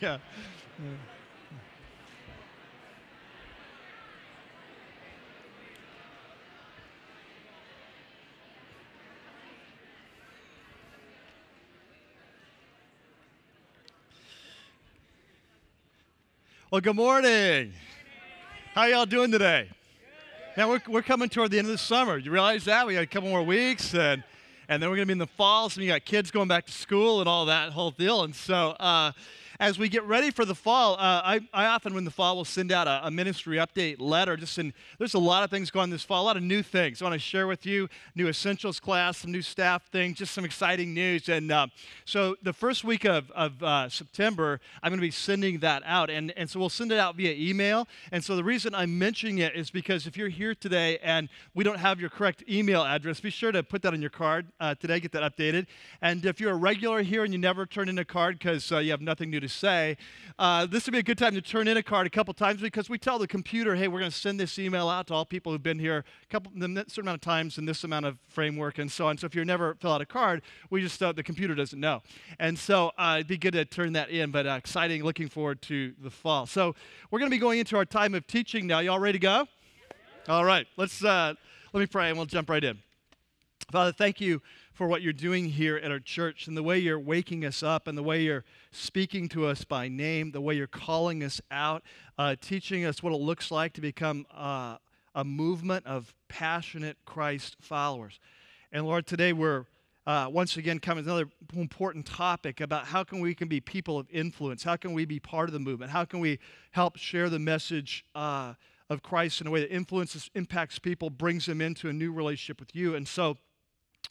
Yeah. Well, good morning. How y'all doing today? Now we're coming toward the end of the summer. You realize that? We got a couple more weeks, and then we're gonna be in the fall. Some of you got kids going back to school and all that whole deal. And so as we get ready for the fall, I often when the fall will send out a ministry update letter. There's a lot of things going on this fall, a lot of new things I want to share with you. New essentials class, some new staff things, just some exciting news. And so the first week of September, I'm going to be sending that out. And so we'll send it out via email. And so the reason I'm mentioning it is because if you're here today and we don't have your correct email address, be sure to put that on your card. Today, get that updated. And if you're a regular here and you never turn in a card because you have nothing new to say, this would be a good time to turn in a card a couple times, because we tell the computer, hey, we're going to send this email out to all people who've been here a certain amount of times in this amount of framework and so on. So if you never fill out a card, we just the computer doesn't know. And so it'd be good to turn that in, but exciting, looking forward to the fall. So we're going to be going into our time of teaching now. Y'all ready to go? All right, let me pray and we'll jump right in. Father, thank you for what you're doing here at our church, and the way you're waking us up, and the way you're speaking to us by name, the way you're calling us out, teaching us what it looks like to become a movement of passionate Christ followers. And Lord, today we're once again coming to another important topic about how we can be people of influence, how can we be part of the movement, how can we help share the message of Christ in a way that influences, impacts people, brings them into a new relationship with you. And so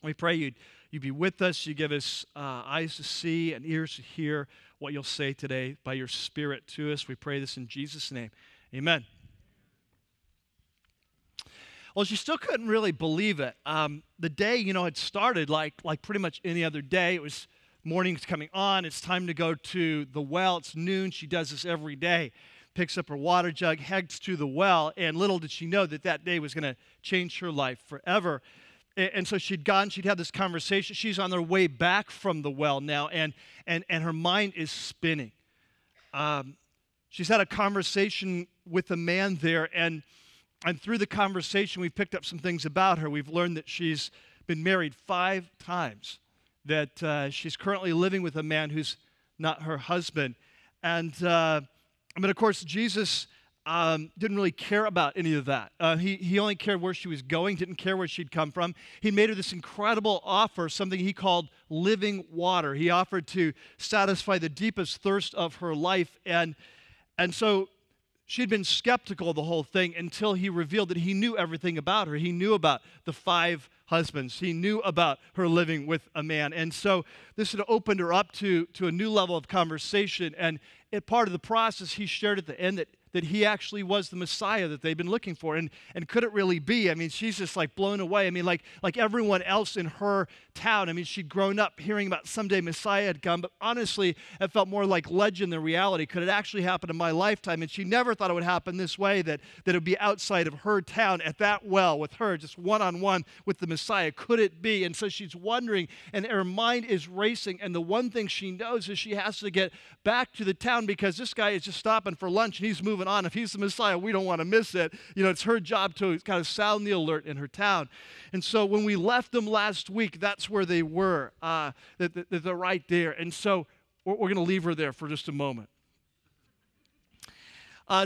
we pray you'd be with us. You give us eyes to see and ears to hear what you'll say today by your Spirit to us. We pray this in Jesus' name. Amen. Well, she still couldn't really believe it. The day, had started like pretty much any other day. It was morning's coming on. It's time to go to the well. It's noon. She does this every day. Picks up her water jug, heads to the well, and little did she know that that day was going to change her life forever. And so she'd had this conversation. She's on her way back from the well now, and her mind is spinning. She's had a conversation with a man there, and through the conversation, we've picked up some things about her. We've learned that she's been married 5 times, that she's currently living with a man who's not her husband, and but of course, Jesus didn't really care about any of that. He only cared where she was going, didn't care where she'd come from. He made her this incredible offer, something he called living water. He offered to satisfy the deepest thirst of her life. And so she'd been skeptical of the whole thing until he revealed that he knew everything about her. He knew about the 5 husbands. He knew about her living with a man. And so this had opened her up to a new level of conversation. And part of the process, he shared at the end that he actually was the Messiah that they'd been looking for. And could it really be? I mean, she's just like blown away. I mean, like everyone else in her town. I mean, she'd grown up hearing about someday Messiah had come, but honestly, it felt more like legend than reality. Could it actually happen in my lifetime? And she never thought it would happen this way, that it would be outside of her town at that well with her, just one-on-one with the Messiah. Could it be? And so she's wondering, and her mind is racing, and the one thing she knows is she has to get back to the town because this guy is just stopping for lunch, and he's moving on. If he's the Messiah, we don't want to miss it. It's her job to kind of sound the alert in her town. And so when we left them last week, that's where they were. They're right there. And so we're going to leave her there for just a moment.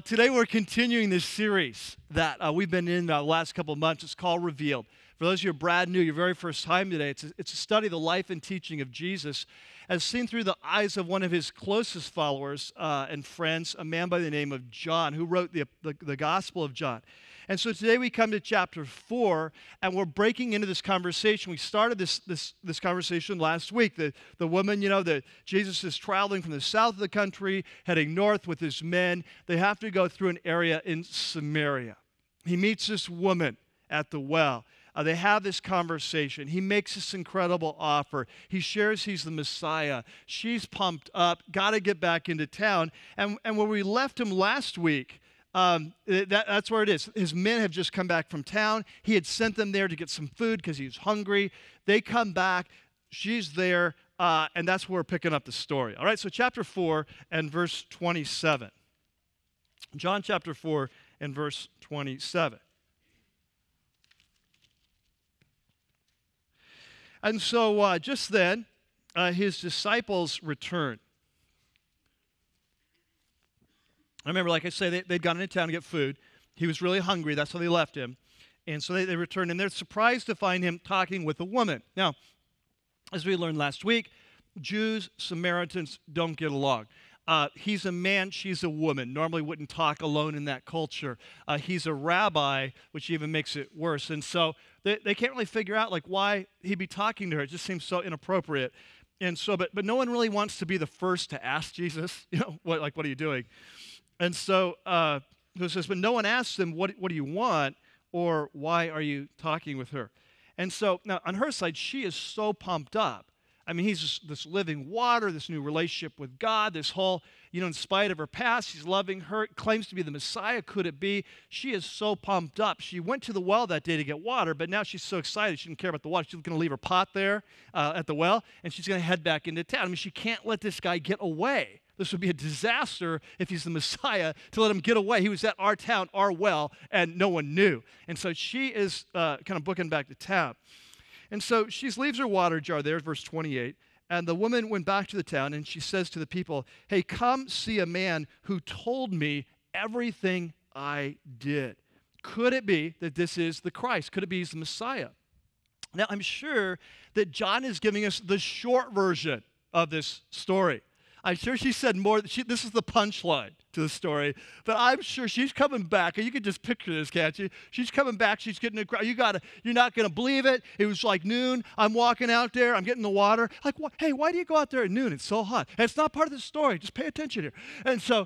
Today we're continuing this series that we've been in the last couple of months. It's called Revealed. For those of you who are brand new, your very first time today, it's a study of the life and teaching of Jesus as seen through the eyes of one of his closest followers and friends, a man by the name of John, who wrote the Gospel of John. And so today we come to chapter 4, and we're breaking into this conversation. We started this conversation last week. The woman, that Jesus is traveling from the south of the country, heading north with his men. They have to go through an area in Samaria. He meets this woman at the well. They have this conversation. He makes this incredible offer. He shares he's the Messiah. She's pumped up, got to get back into town. And when we left him last week, that's where it is. His men have just come back from town. He had sent them there to get some food because he was hungry. They come back. She's there, and that's where we're picking up the story. All right, so chapter 4 and verse 27. John chapter 4 and verse 27. And so just then, his disciples returned. I remember, like I say, they'd gone into town to get food. He was really hungry. That's how they left him. And so they returned, and they're surprised to find him talking with a woman. Now, as we learned last week, Jews, Samaritans don't get along. He's a man, she's a woman. Normally wouldn't talk alone in that culture. He's a rabbi, which even makes it worse. And so they can't really figure out, like, why he'd be talking to her. It just seems so inappropriate. And so, but no one really wants to be the first to ask Jesus, you know, what are you doing? And so it says, but no one asks them, what do you want? Or why are you talking with her? And so now on her side, she is so pumped up. I mean, he's just this living water, this new relationship with God, this whole, you know, in spite of her past, he's loving her, claims to be the Messiah. Could it be? She is so pumped up. She went to the well that day to get water, but now she's so excited she didn't care about the water. She's going to leave her pot there at the well, and she's going to head back into town. I mean, she can't let this guy get away. This would be a disaster if he's the Messiah to let him get away. He was at our town, our well, and no one knew. And so she is kind of booking back to town. And so she leaves her water jar there, verse 28, and the woman went back to the town, and she says to the people, hey, come see a man who told me everything I did. Could it be that this is the Christ? Could it be he's the Messiah? Now, I'm sure that John is giving us the short version of this story. I'm sure she said more. This is the punchline to the story. But I'm sure she's coming back. You can just picture this, can't you? She's coming back. She's getting a crowd. You're not going to believe it. It was like noon. I'm walking out there. I'm getting the water. Like, hey, why do you go out there at noon? It's so hot. And it's not part of the story. Just pay attention here. And so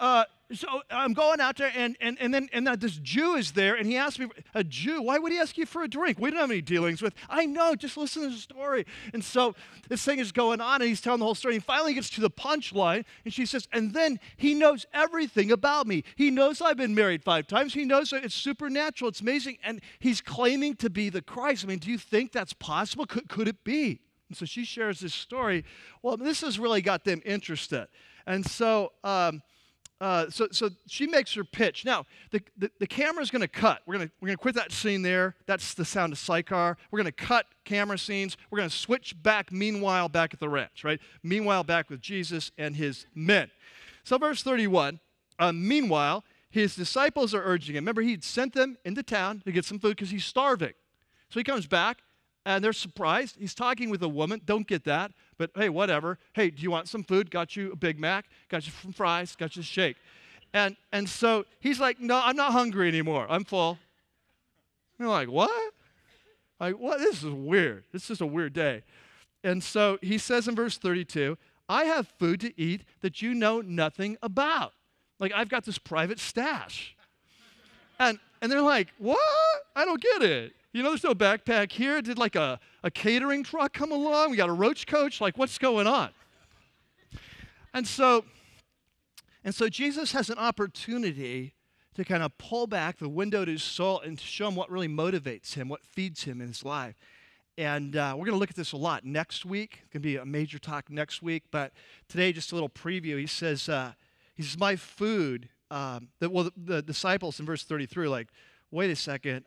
I'm going out there, and then this Jew is there, and he asked me, a Jew, why would he ask you for a drink? We don't have any dealings with. I know, just listen to the story. And so this thing is going on, and he's telling the whole story. And he finally gets to the punchline, and she says, and then he knows everything about me. He knows I've been married 5 times. He knows that it's supernatural. It's amazing. And he's claiming to be the Christ. I mean, do you think that's possible? Could it be? And so she shares this story. Well, this has really got them interested. And so so she makes her pitch. Now, the camera's going to cut. We're going to quit that scene there. That's the sound of Sychar. We're going to cut camera scenes. We're going to switch back, meanwhile, back at the ranch, right? Meanwhile, back with Jesus and his men. So verse 31, meanwhile, his disciples are urging him. Remember, he'd sent them into town to get some food because he's starving. So he comes back, and they're surprised. He's talking with a woman. Don't get that. But, hey, whatever. Hey, do you want some food? Got you a Big Mac. Got you some fries. Got you a shake. And so he's like, no, I'm not hungry anymore. I'm full. And you're like, what? Like, what? This is weird. This is a weird day. And so he says in verse 32, I have food to eat that you know nothing about. Like, I've got this private stash. And they're like, what? I don't get it. You know, there's no backpack here. Did like a catering truck come along? We got a roach coach. Like, what's going on? And so Jesus has an opportunity to kind of pull back the window to his soul and to show him what really motivates him, what feeds him in his life. And we're going to look at this a lot next week. It's going to be a major talk next week. But today, just a little preview. He says, my food. The disciples in verse 33 are like, wait a second,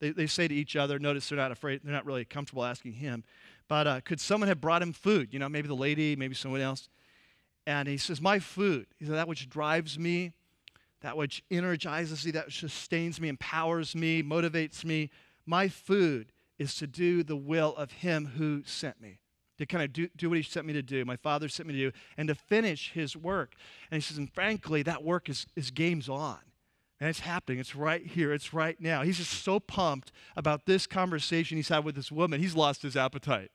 they say to each other, notice they're not afraid, they're not really comfortable asking him, but could someone have brought him food? You know, maybe the lady, maybe someone else. And he says, my food, he said, that which drives me, that which energizes me, that which sustains me, empowers me, motivates me, my food is to do the will of him who sent me, to kind of do what he sent me to do, my Father sent me to do, and to finish his work. And he says, and frankly, that work is game's on. And it's happening. It's right here. It's right now. He's just so pumped about this conversation he's had with this woman. He's lost his appetite.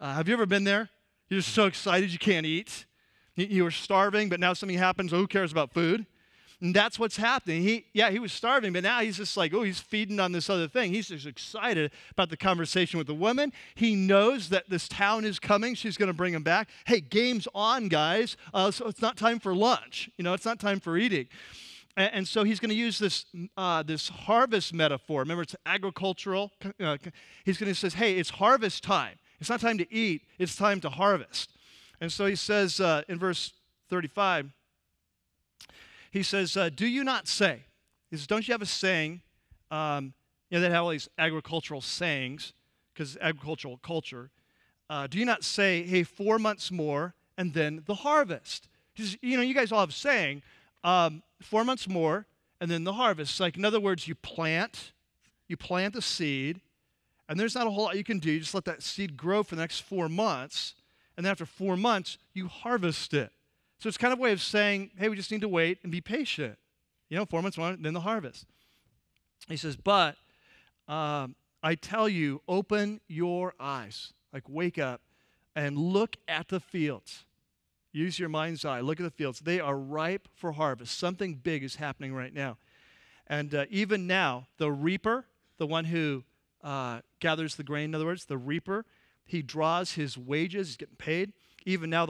Have you ever been there? You're just so excited you can't eat. You were starving, but now something happens. Oh, who cares about food? And that's what's happening. He was starving, but now he's just like, oh, he's feeding on this other thing. He's just excited about the conversation with the woman. He knows that this town is coming. She's going to bring him back. Hey, game's on, guys. So it's not time for lunch. You know, it's not time for eating. And so he's going to use this harvest metaphor. Remember, it's agricultural. He's going to say, hey, it's harvest time. It's not time to eat. It's time to harvest. And so he says in verse 35, he says, do you not say? He says, don't you have a saying? They have all these agricultural sayings because agricultural culture. Do you not say, hey, 4 months more and then the harvest? He says, you guys all have saying, 4 months more and then the harvest. Like, in other words, you plant the seed, and there's not a whole lot you can do. You just let that seed grow for the next 4 months, and then after 4 months, you harvest it. So it's kind of a way of saying, hey, we just need to wait and be patient. 4 months more, then the harvest. He says, but I tell you, open your eyes. Like, wake up and look at the fields. Use your mind's eye. Look at the fields. They are ripe for harvest. Something big is happening right now. And even now, the reaper, the one who gathers the grain, in other words, the reaper, he draws his wages, he's getting paid. Even now,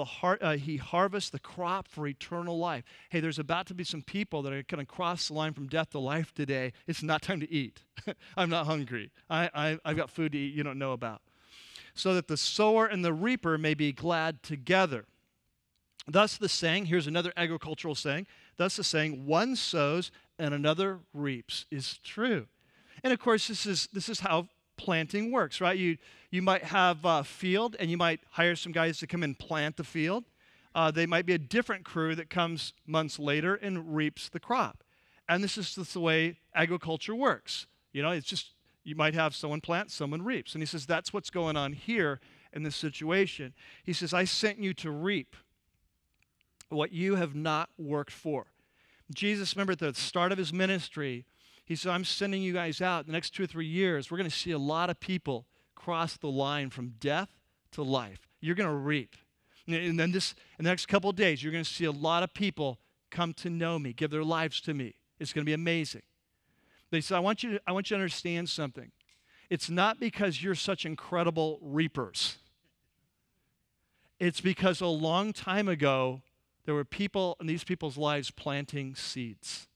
he harvests the crop for eternal life. Hey, there's about to be some people that are going to cross the line from death to life today. It's not time to eat. I'm not hungry. I've got food to eat you don't know about. So that the sower and the reaper may be glad together. Thus the saying, here's another agricultural saying, thus the saying, one sows and another reaps is true. And of course, this is how planting works, right? You might have a field, and you might hire some guys to come and plant the field. They might be a different crew that comes months later and reaps the crop. And this is just the way agriculture works. It's just you might have someone plant, someone reaps. And he says that's what's going on here in this situation. He says, I sent you to reap what you have not worked for. Jesus, remember at the start of his ministry, he said, I'm sending you guys out. The next 2 or 3 years, we're going to see a lot of people cross the line from death to life. You're going to reap. And then in the next couple of days, you're going to see a lot of people come to know me, give their lives to me. It's going to be amazing. They said, I want you to understand something. It's not because you're such incredible reapers. It's because a long time ago, there were people in these people's lives planting seeds.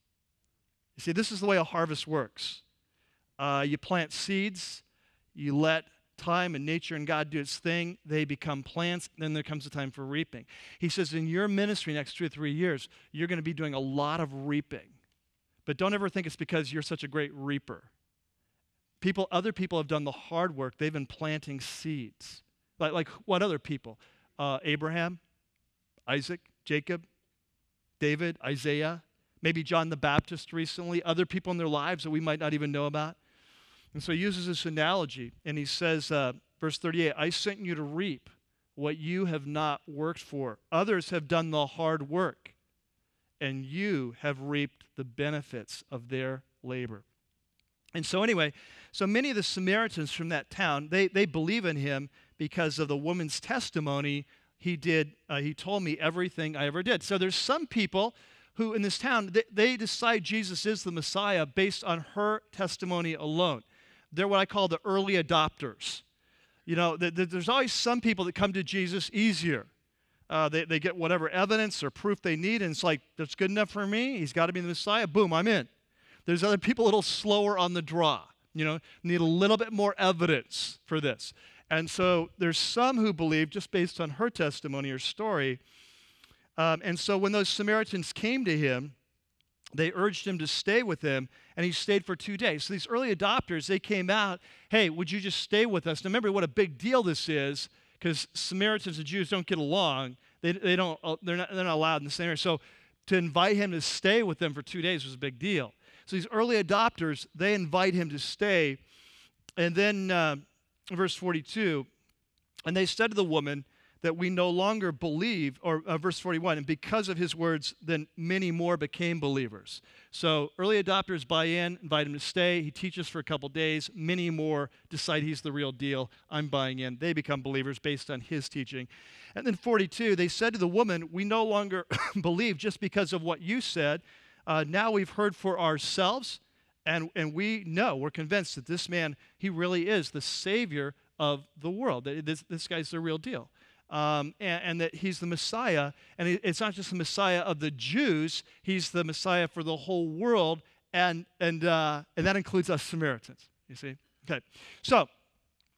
You see, this is the way a harvest works. You plant seeds, you let time and nature and God do its thing, they become plants, then there comes the time for reaping. He says, in your ministry next 2 or 3 years, you're going to be doing a lot of reaping. But don't ever think it's because you're such a great reaper. Other people have done the hard work. They've been planting seeds. Like what other people? Abraham, Isaac, Jacob, David, Isaiah, maybe John the Baptist recently, other people in their lives that we might not even know about. And so he uses this analogy, and he says, verse 38, I sent you to reap what you have not worked for. Others have done the hard work, and you have reaped the benefits of their labor. And so anyway, so many of the Samaritans from that town, they believe in him because of the woman's testimony. He told me everything I ever did. So there's some people who in this town, they decide Jesus is the Messiah based on her testimony alone. They're what I call the early adopters. There's always some people that come to Jesus easier. They get whatever evidence or proof they need, and it's like, that's good enough for me. He's got to be the Messiah. Boom, I'm in. There's other people a little slower on the draw, need a little bit more evidence for this. And so there's some who believe just based on her testimony or story. And so when those Samaritans came to him, they urged him to stay with them, and he stayed for 2 days. So these early adopters, they came out, hey, would you just stay with us? Now remember what a big deal this is, because Samaritans and Jews don't get along. They're not allowed in the same area. So to invite him to stay with them for 2 days was a big deal. So these early adopters, they invite him to stay, and then verse 42, and they said to the woman that we no longer believe, or verse 41, and because of his words, then many more became believers. So early adopters buy in, invite him to stay. He teaches for a couple days. Many more decide he's the real deal. I'm buying in. They become believers based on his teaching. And then 42, they said to the woman, we no longer believe just because of what you said. Now we've heard for ourselves. And we know, we're convinced that this man, he really is the Savior of the world. This guy's the real deal. And that he's the Messiah. And it's not just the Messiah of the Jews. He's the Messiah for the whole world. And that includes us Samaritans, you see? Okay. So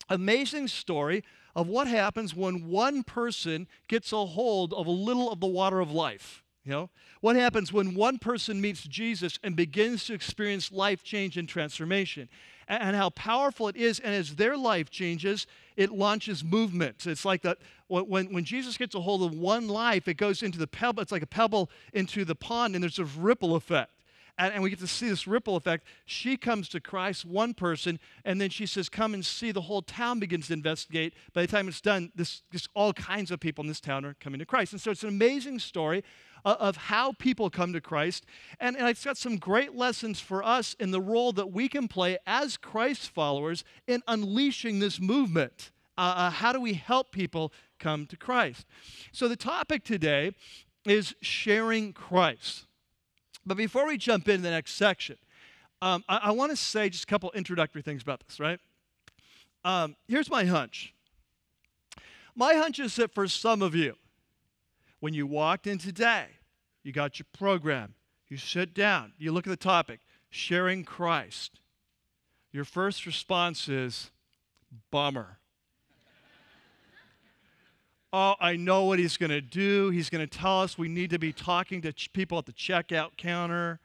amazing story of what happens when one person gets a hold of a little of the water of life. You know, what happens when one person meets Jesus and begins to experience life change and transformation, and how powerful it is. And as their life changes, it launches movements. It's like that when Jesus gets a hold of one life, it goes into the pebble. It's like a pebble into the pond, and there's a ripple effect. And we get to see this ripple effect. She comes to Christ, one person, and then she says, come and see. The whole town begins to investigate. By the time it's done, this all kinds of people in this town are coming to Christ. And so it's an amazing story of how people come to Christ. And it's got some great lessons for us in the role that we can play as Christ followers in unleashing this movement. How do we help people come to Christ? So the topic today is sharing Christ. But before we jump into the next section, I want to say just a couple introductory things about this, right? Here's my hunch. My hunch is that for some of you, when you walked in today, you got your program, you sit down, you look at the topic, sharing Christ. Your first response is, bummer. Oh, I know what he's going to do. He's going to tell us we need to be talking to people at the checkout counter.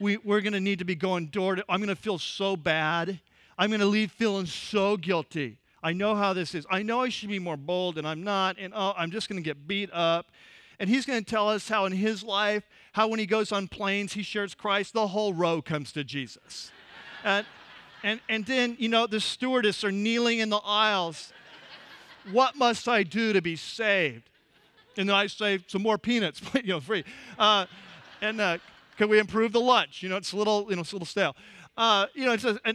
We're going to need to be going door to door. I'm going to feel so bad. I'm going to leave feeling so guilty. I know how this is. I know I should be more bold, and I'm not. And oh, I'm just going to get beat up. And he's going to tell us how in his life, how when he goes on planes, he shares Christ. The whole row comes to Jesus. And then, you know, the stewardess are kneeling in the aisles. What must I do to be saved? And then I say, some more peanuts, you know, free. And can we improve the lunch? You know, it's a little stale. And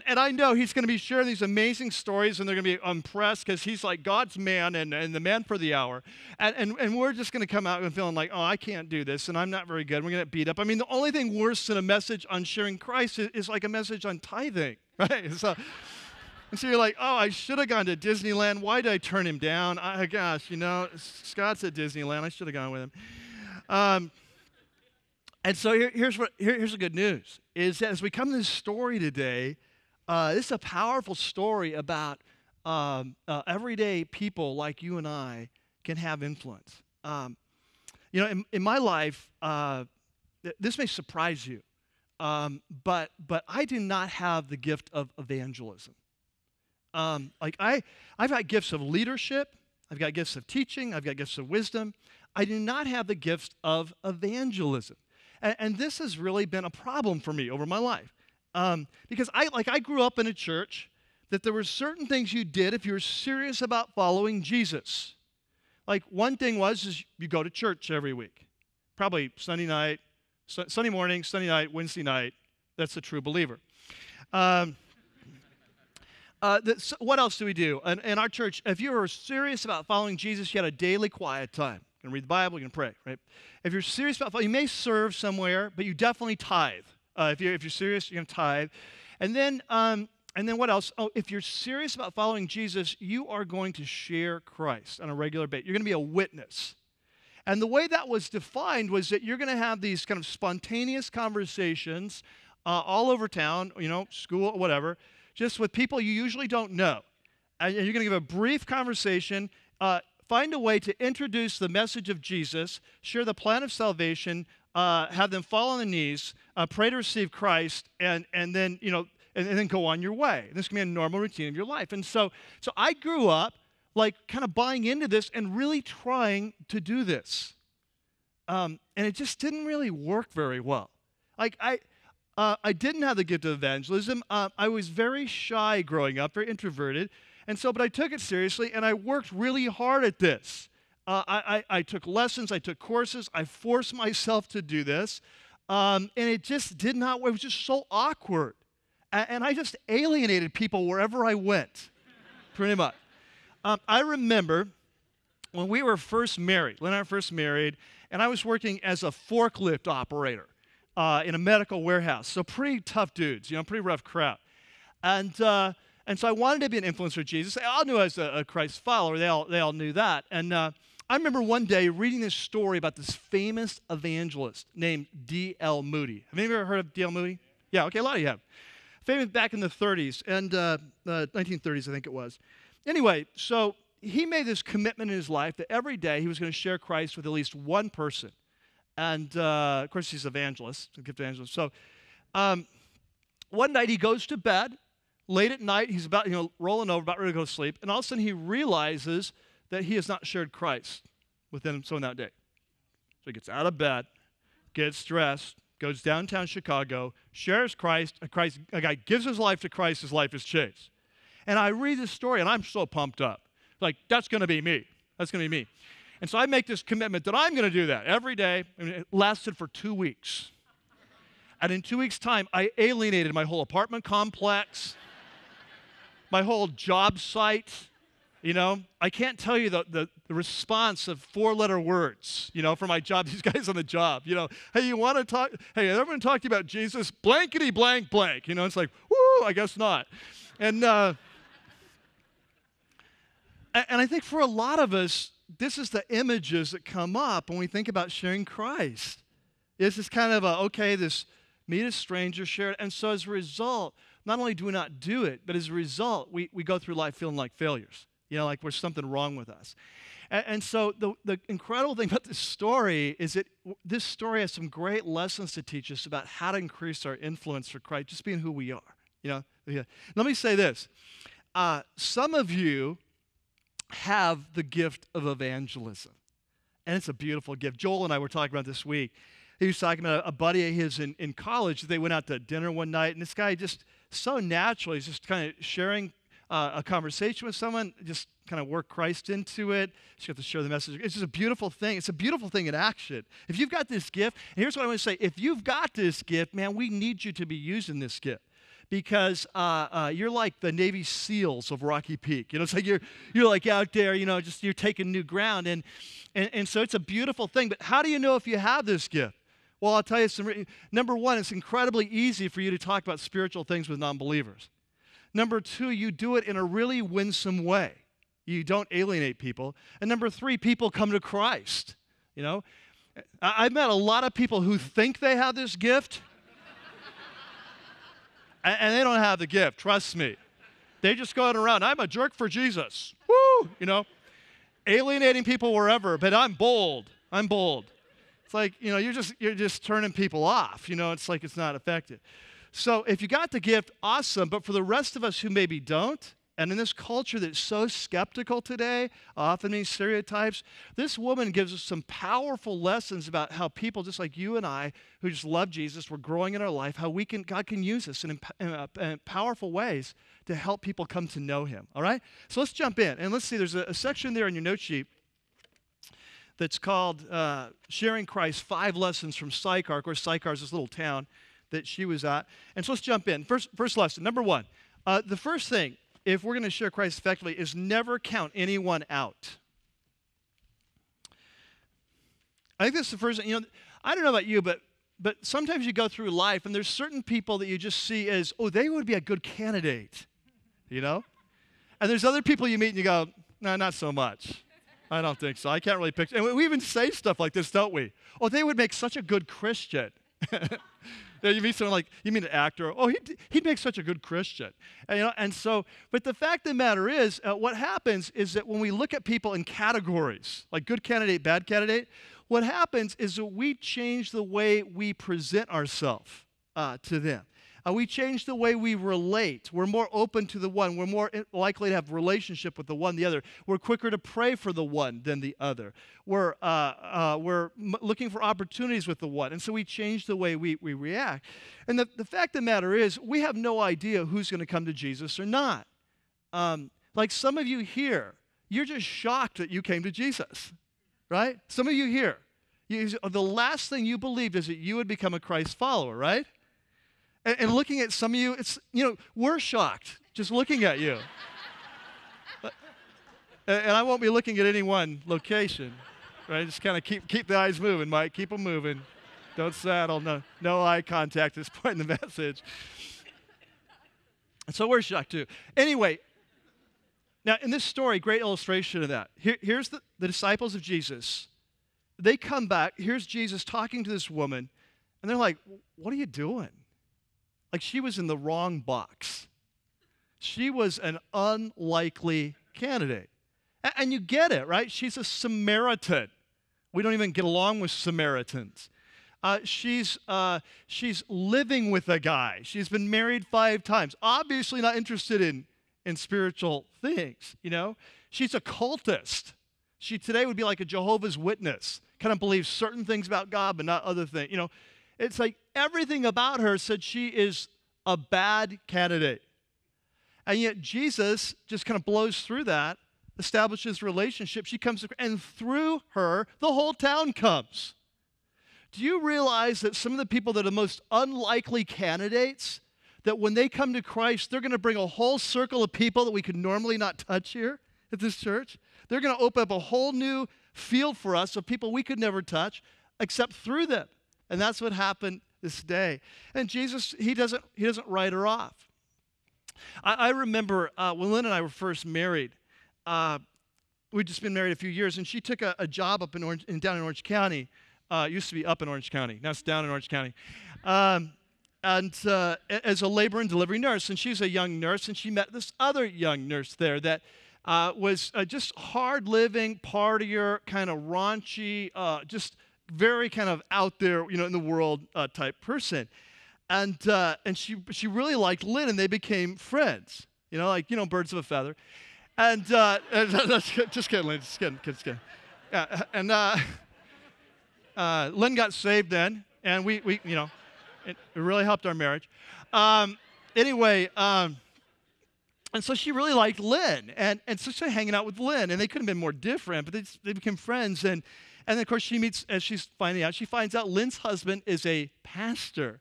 I know he's going to be sharing these amazing stories, and they're going to be impressed because he's like God's man and the man for the hour. And we're just going to come out and feeling like, oh, I can't do this, and I'm not very good. We're going to get beat up. I mean, the only thing worse than a message on sharing Christ is like a message on tithing, right? And so you're like, oh, I should have gone to Disneyland. Why did I turn him down? Gosh, you know, Scott's at Disneyland. I should have gone with him. And so here's the good news, is that as we come to this story today, this is a powerful story about everyday people like you and I can have influence. You know, in my life, this may surprise you, but I do not have the gift of evangelism. I've got gifts of leadership, I've got gifts of teaching, I've got gifts of wisdom. I do not have the gifts of evangelism. And this has really been a problem for me over my life. Because I grew up in a church that there were certain things you did if you were serious about following Jesus. Like one thing was you go to church every week. Probably Sunday night, Sunday morning, Sunday night, Wednesday night. That's a true believer. So what else do we do? In our church, if you were serious about following Jesus, you had a daily quiet time. You're going to read the Bible, you're going to pray, right? If you're serious about following, you may serve somewhere, but you definitely tithe. If you're serious, you're going to tithe. And then what else? Oh, if you're serious about following Jesus, you are going to share Christ on a regular basis. You're going to be a witness. And the way that was defined was that you're going to have these kind of spontaneous conversations all over town, you know, school, whatever, just with people you usually don't know. And you're going to give a brief conversation, find a way to introduce the message of Jesus, share the plan of salvation, have them fall on their knees, pray to receive Christ, and then go on your way. This can be a normal routine of your life. And so I grew up like kind of buying into this and really trying to do this. And it just didn't really work very well. Like I didn't have the gift of evangelism. I was very shy growing up, very introverted. But I took it seriously, and I worked really hard at this. I took lessons. I took courses. I forced myself to do this. And it just did not work. It was just so awkward. And I just alienated people wherever I went, pretty much. I remember when we were first married, Lynn and I were first married, and I was working as a forklift operator. In a medical warehouse. So pretty tough dudes, you know, pretty rough crowd. And so I wanted to be an influencer of Jesus. I all knew I was a Christ follower. They all knew that. And I remember one day reading this story about this famous evangelist named D.L. Moody. Have any of you ever heard of D.L. Moody? Yeah, okay, a lot of you have. famous back in the 30s, and 1930s, I think it was. Anyway, so he made this commitment in his life that every day he was going to share Christ with at least one person. And, of course, he's an evangelist, a gift evangelist. So one night he goes to bed. Late at night, he's about, rolling over, about ready to go to sleep. And all of a sudden he realizes that he has not shared Christ with someone that day. So he gets out of bed, gets dressed, goes downtown Chicago, shares Christ. A guy gives his life to Christ. His life is changed. And I read this story, and I'm so pumped up. Like, that's going to be me. That's going to be me. And so I make this commitment that I'm going to do that every day. I mean, it lasted for 2 weeks. And in 2 weeks' time, I alienated my whole apartment complex, my whole job site. I can't tell you the response of four-letter words, for my job, these guys on the job, hey, you want to talk, hey, everyone talk to you about Jesus, blankety blank blank, it's like, woo, I guess not. And, and I think for a lot of us, this is the images that come up when we think about sharing Christ. It's this kind of this meet a stranger, share it, and so as a result, not only do we not do it, but as a result, we go through life feeling like failures. Like there's something wrong with us. And so the incredible thing about this story is that this story has some great lessons to teach us about how to increase our influence for Christ, just being who we are. Let me say this. Some of you have the gift of evangelism, and it's a beautiful gift. Joel and I were talking about this week. He was talking about a buddy of his in college. They went out to dinner one night, and this guy just so naturally is just kind of sharing a conversation with someone, just kind of work Christ into it. Just have to share the message. It's just a beautiful thing. It's a beautiful thing in action. If you've got this gift, and here's what I want to say. If you've got this gift, man, we need you to be using this gift because you're like the Navy SEALs of Rocky Peak. It's like you're like out there, just you're taking new ground. And so it's a beautiful thing. But how do you know if you have this gift? Well, I'll tell you some. Number one, it's incredibly easy for you to talk about spiritual things with non-believers. Number two, you do it in a really winsome way. You don't alienate people. And number three, people come to Christ. I've met a lot of people who think they have this gift, and they don't have the gift, trust me. They just go around, I'm a jerk for Jesus, woo, alienating people wherever, but I'm bold, I'm bold. It's like, you're just turning people off, it's like it's not effective. So if you got the gift, awesome, but for the rest of us who maybe don't, and in this culture that's so skeptical today, often these stereotypes, this woman gives us some powerful lessons about how people just like you and I who just love Jesus, we're growing in our life, how God can use us in powerful ways to help people come to know him, all right? So let's jump in, and let's see, there's a section there in your note sheet that's called Sharing Christ, 5 Lessons from Sychar. Of course, Sychar is this little town that she was at. And so let's jump in. First lesson, number one. The first thing, if we're going to share Christ effectively, is never count anyone out. I think that's the first thing. I don't know about you, but sometimes you go through life, and there's certain people that you just see as, oh, they would be a good candidate, And there's other people you meet, and you go, no, not so much. I don't think so. I can't really picture. And we even say stuff like this, don't we? Oh, they would make such a good Christian. You meet someone like, you mean an actor, oh, he'd make such a good Christian. And, but the fact of the matter is, what happens is that when we look at people in categories, like good candidate, bad candidate, what happens is that we change the way we present ourselves to them. We change the way we relate. We're more open to the one. We're more likely to have a relationship with the one, the other. We're quicker to pray for the one than the other. We're looking for opportunities with the one. And so we change the way we react. And the fact of the matter is, we have no idea who's going to come to Jesus or not. Like some of you here, you're just shocked that you came to Jesus, right? Some of you here, the last thing you believed is that you would become a Christ follower, right? And looking at some of you, it's, we're shocked just looking at you. And I won't be looking at any one location, right? Just kind of keep the eyes moving, Mike. Keep them moving. Don't saddle. No eye contact at this point in the message. And so we're shocked too. Anyway, now in this story, great illustration of that. Here's the disciples of Jesus. They come back. Here's Jesus talking to this woman. And they're like, what are you doing? Like she was in the wrong box. She was an unlikely candidate. And you get it, right? She's a Samaritan. We don't even get along with Samaritans. She's living with a guy. She's been married 5 times. Obviously not interested in spiritual things, you know? She's a cultist. She today would be like a Jehovah's Witness. Kind of believes certain things about God, but not other things. You know, it's like everything about her said she is a bad candidate. And yet Jesus just kind of blows through that, establishes relationship. She comes, and through her, the whole town comes. Do you realize that some of the people that are most unlikely candidates, that when they come to Christ, they're going to bring a whole circle of people that we could normally not touch here at this church? They're going to open up a whole new field for us of people we could never touch except through them. And that's what happened this day. And Jesus, he doesn't write her off. I remember when Lynn and I were first married, we'd just been married a few years, and she took a job up in down in Orange County. It used to be up in Orange County. Now it's down in Orange County. And as a labor and delivery nurse, and she's a young nurse, and she met this other young nurse there that was just hard-living, partier, kind of raunchy, just very kind of out there, you know, in the world type person. And she really liked Lynn, and they became friends. You know, like, you know, birds of a feather. And just kidding, Lynn, just kidding. Yeah, and Lynn got saved then, and we you know, it really helped our marriage. And so she really liked Lynn, and so she's hanging out with Lynn, and they couldn't have been more different, but they became friends. And of course, she finds out Lynn's husband is a pastor,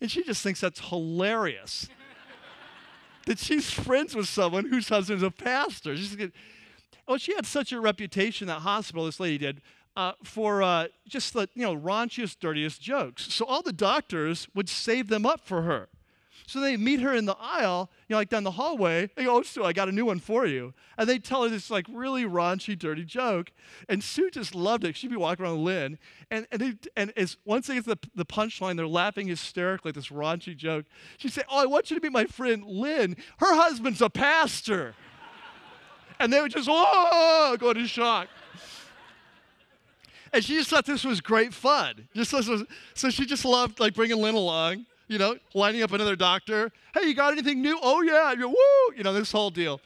and she just thinks that's hilarious that she's friends with someone whose husband's a pastor. She had such a reputation, that hospital, this lady did, for just the, you know, raunchiest, dirtiest jokes. So all the doctors would save them up for her. So they meet her in the aisle, you know, like down the hallway. They go, "Oh, Sue, I got a new one for you." And they tell her this, like, really raunchy, dirty joke. And Sue just loved it. She'd be walking around Lynn. Once they get to the punchline, they're laughing hysterically at this raunchy joke. She'd say, "Oh, I want you to meet my friend Lynn. Her husband's a pastor." And they would just, oh, go into shock. And she just thought this was great fun. So she just loved, like, bringing Lynn along. You know, lining up another doctor. "Hey, you got anything new?" "Oh, yeah." "Woo!" You know, this whole deal.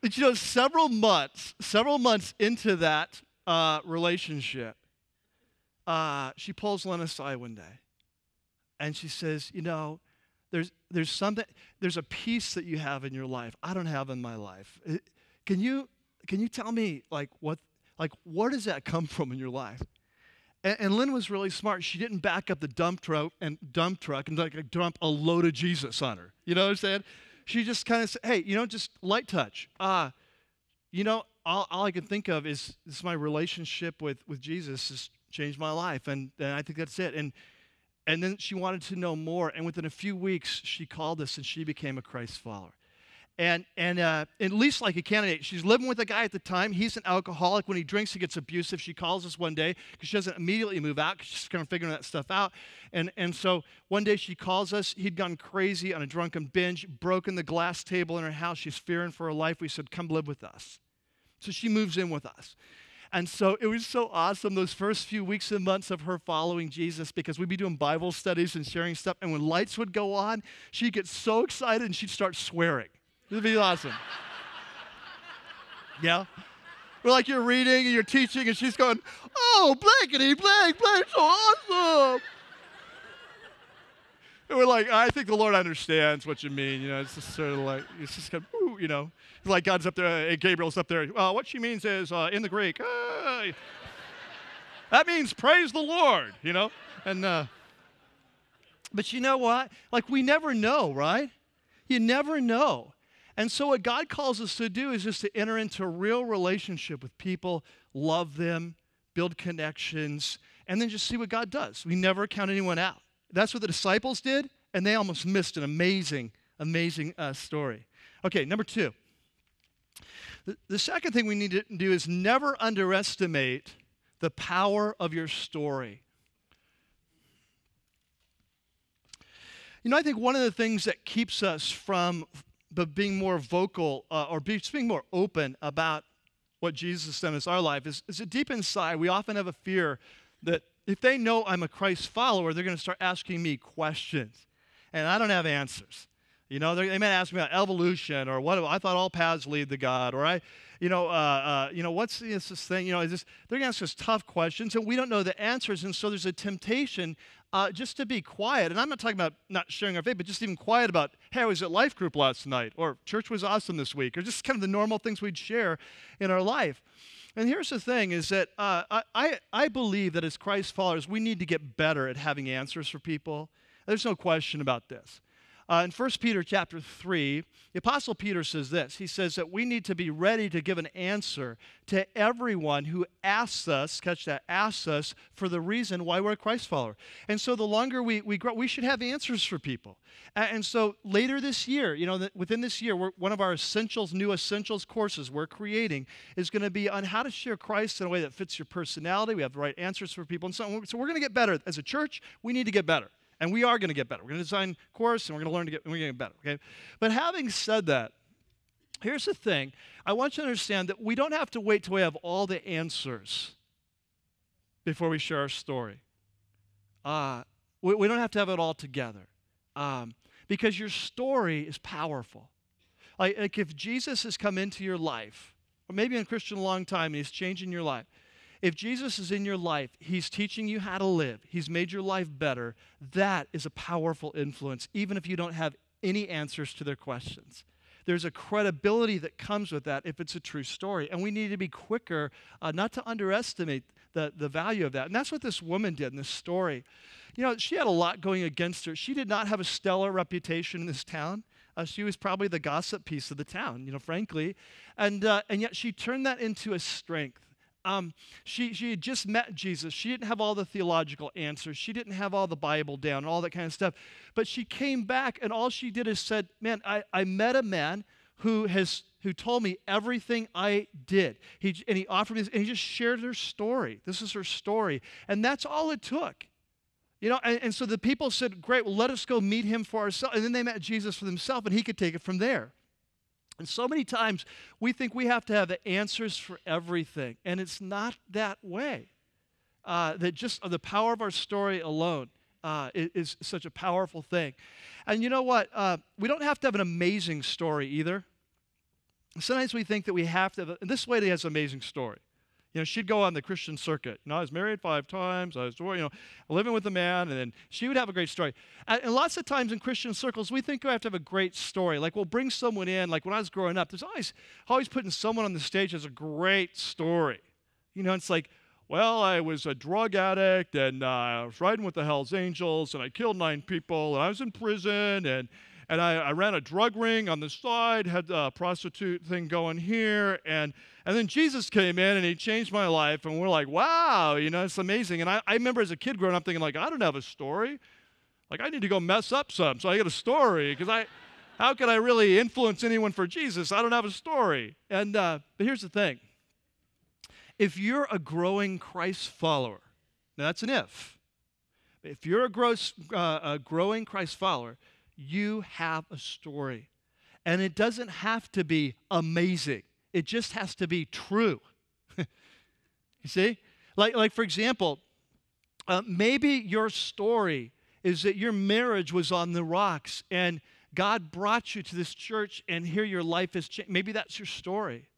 But, you know, several months into that relationship, she pulls Lynn aside one day, and she says, "You know, there's a peace that you have in your life I don't have in my life. Can you tell me, like, where does that come from in your life?" And Lynn was really smart. She didn't back up the dump truck and like dump a load of Jesus on her. You know what I'm saying? She just kind of said, "Hey, you know, just light touch. You know, all I can think of is my relationship with Jesus has changed my life, and I think that's it." And then she wanted to know more. And within a few weeks, she called us, and she became a Christ follower. And at least like a candidate, she's living with a guy at the time. He's an alcoholic. When he drinks, he gets abusive. She calls us one day because she doesn't immediately move out because she's kind of figuring that stuff out. And so one day she calls us. He'd gone crazy on a drunken binge, broken the glass table in her house. She's fearing for her life. We said, "Come live with us." So she moves in with us. And so it was so awesome those first few weeks and months of her following Jesus, because we'd be doing Bible studies and sharing stuff. And when lights would go on, she'd get so excited and she'd start swearing. It'd be awesome. Yeah? We're like, you're reading and you're teaching, and she's going, "Oh, blankety, blank, blank, so awesome." And we're like, "I think the Lord understands what you mean." You know, it's just sort of like, it's just kind of, ooh, you know. It's like God's up there, Gabriel's up there. What she means is, in the Greek, that means praise the Lord, you know. But you know what? Like, we never know, right? You never know. And so what God calls us to do is just to enter into a real relationship with people, love them, build connections, and then just see what God does. We never count anyone out. That's what the disciples did, and they almost missed an amazing, amazing story. Okay, number 2. The second thing we need to do is never underestimate the power of your story. You know, I think one of the things that keeps us from being more vocal or being more open about what Jesus has done in our life is that deep inside we often have a fear that if they know I'm a Christ follower, they're going to start asking me questions, and I don't have answers. You know, they might ask me about evolution or what I thought all paths lead to God, or what's this thing? You know, they're going to ask us tough questions, and we don't know the answers, and so there's a temptation just to be quiet. And I'm not talking about not sharing our faith, but just even quiet about, hey, I was at life group last night, or church was awesome this week, or just kind of the normal things we'd share in our life. And here's the thing is that I believe that as Christ followers, we need to get better at having answers for people. There's no question about this. In 1 Peter chapter 3, the Apostle Peter says this. He says that we need to be ready to give an answer to everyone who asks us, catch that, asks us for the reason why we're a Christ follower. And so the longer we grow, we should have answers for people. And so later this year, you know, within this year, one of our new essentials courses we're creating is going to be on how to share Christ in a way that fits your personality. We have the right answers for people. And so we're going to get better. As a church, we need to get better. And we are going to get better. We're going to design a course, and we're going to get better. Okay? But having said that, here's the thing. I want you to understand that we don't have to wait till we have all the answers before we share our story. We don't have to have it all together because your story is powerful. Like if Jesus has come into your life, or maybe you've been a Christian a long time and he's changing your life, if Jesus is in your life, he's teaching you how to live, he's made your life better, that is a powerful influence, even if you don't have any answers to their questions. There's a credibility that comes with that if it's a true story, and we need to be quicker not to underestimate the value of that. And that's what this woman did in this story. You know, she had a lot going against her. She did not have a stellar reputation in this town. She was probably the gossip piece of the town, you know, frankly, and yet she turned that into a strength. She had just met Jesus. She didn't have all the theological answers. She didn't have all the Bible down and all that kind of stuff. But she came back, and all she did is said, man, I met a man who told me everything I did. He offered me this, and he just shared her story. This is her story. And that's all it took. You know, and so the people said, great, well, let us go meet him for ourselves. And then they met Jesus for themselves, and he could take it from there. And so many times we think we have to have the answers for everything, and it's not that way. That just the power of our story alone is such a powerful thing. And you know what? We don't have to have an amazing story either. Sometimes we think that we have to have, and this lady has an amazing story. You know, she'd go on the Christian circuit. You know, I was married 5 times. I was, you know, living with a man, and then she would have a great story. And lots of times in Christian circles, we think we have to have a great story. Like, we'll bring someone in. Like, when I was growing up, there's always putting someone on the stage as a great story. You know, it's like, well, I was a drug addict, and I was riding with the Hells Angels, and I killed 9 people, and I was in prison, and I ran a drug ring on the side, had a prostitute thing going here, and then Jesus came in, and he changed my life, and we're like, wow, you know, it's amazing. And I remember as a kid growing up thinking, like, I don't have a story. Like, I need to go mess up some, so I get a story, because how could I really influence anyone for Jesus? I don't have a story. And but here's the thing. If you're a growing Christ follower, now that's an if. If you're a growing Christ follower, you have a story, and it doesn't have to be amazing. It just has to be true. You see? Like for example, maybe your story is that your marriage was on the rocks, and God brought you to this church, and here your life has changed. Maybe that's your story.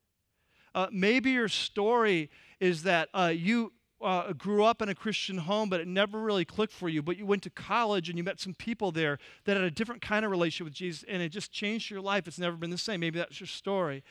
Maybe your story is that you grew up in a Christian home, but it never really clicked for you. But you went to college, and you met some people there that had a different kind of relationship with Jesus, and it just changed your life. It's never been the same. Maybe that's your story.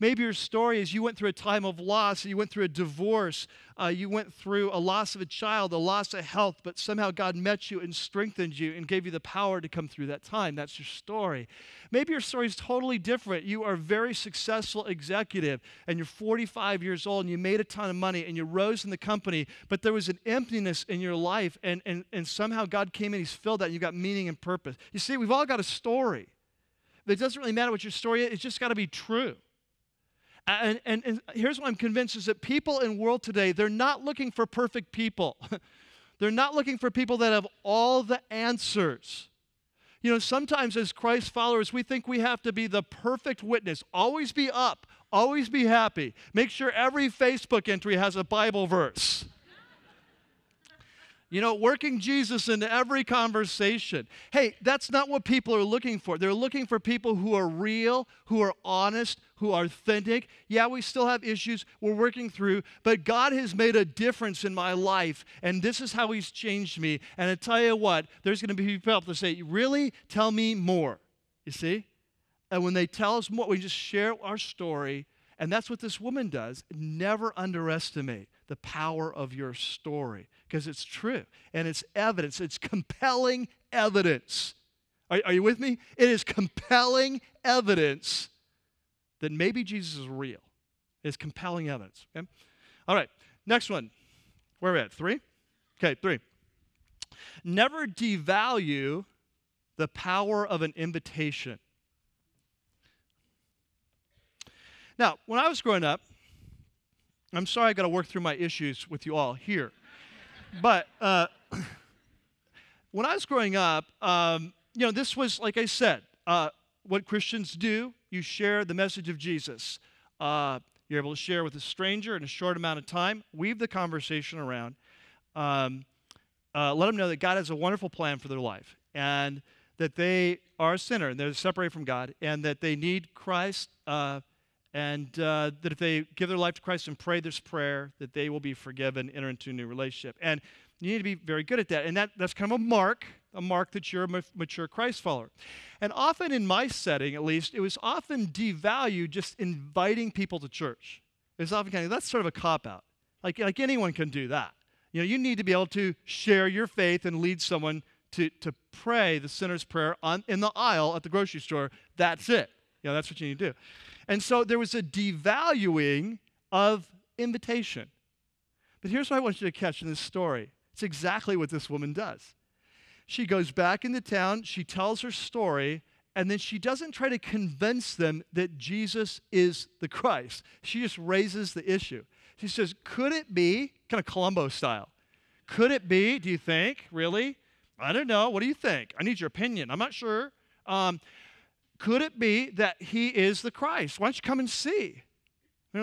Maybe your story is you went through a time of loss. You went through a divorce. You went through a loss of a child, a loss of health, but somehow God met you and strengthened you and gave you the power to come through that time. That's your story. Maybe your story is totally different. You are a very successful executive, and you're 45 years old, and you made a ton of money, and you rose in the company, but there was an emptiness in your life, and somehow God came in, he's filled that, and you got meaning and purpose. You see, we've all got a story. It doesn't really matter what your story is. It's just got to be true. And here's what I'm convinced is that people in the world today, they're not looking for perfect people. They're not looking for people that have all the answers. You know, sometimes as Christ followers, we think we have to be the perfect witness, always be up, always be happy, make sure every Facebook entry has a Bible verse. You know, working Jesus into every conversation. Hey, that's not what people are looking for. They're looking for people who are real, who are honest, who are authentic. Yeah, we still have issues we're working through, but God has made a difference in my life, and this is how he's changed me. And I tell you what, there's going to be people that say, really? Tell me more. You see? And when they tell us more, we just share our story, and that's what this woman does. Never underestimate the power of your story, because it's true, and it's evidence. It's compelling evidence. Are you with me? It is compelling evidence that maybe Jesus is real. It's compelling evidence. Okay? All right, next one. Where are we at? 3? Okay, 3. Never devalue the power of an invitation. Now, when I was growing up, I'm sorry I got to work through my issues with you all here. But when I was growing up, you know, this was, like I said, what Christians do, you share the message of Jesus. You're able to share with a stranger in a short amount of time, weave the conversation around, let them know that God has a wonderful plan for their life and that they are a sinner and they're separated from God and that they need Christ and that if they give their life to Christ and pray this prayer, that they will be forgiven, enter into a new relationship. And you need to be very good at that. And that's kind of a mark that you're a mature Christ follower. And often in my setting, at least, it was often devalued just inviting people to church. It was often kind of, that's sort of a cop-out. Like anyone can do that. You know, you need to be able to share your faith and lead someone to pray the sinner's prayer in the aisle at the grocery store. That's it. You know, that's what you need to do. And so there was a devaluing of invitation. But here's what I want you to catch in this story. It's exactly what this woman does. She goes back into town, she tells her story, and then she doesn't try to convince them that Jesus is the Christ. She just raises the issue. She says, could it be, kind of Columbo style, could it be, do you think, really? I don't know. What do you think? I need your opinion. I'm not sure. Could it be that he is the Christ? Why don't you come and see? And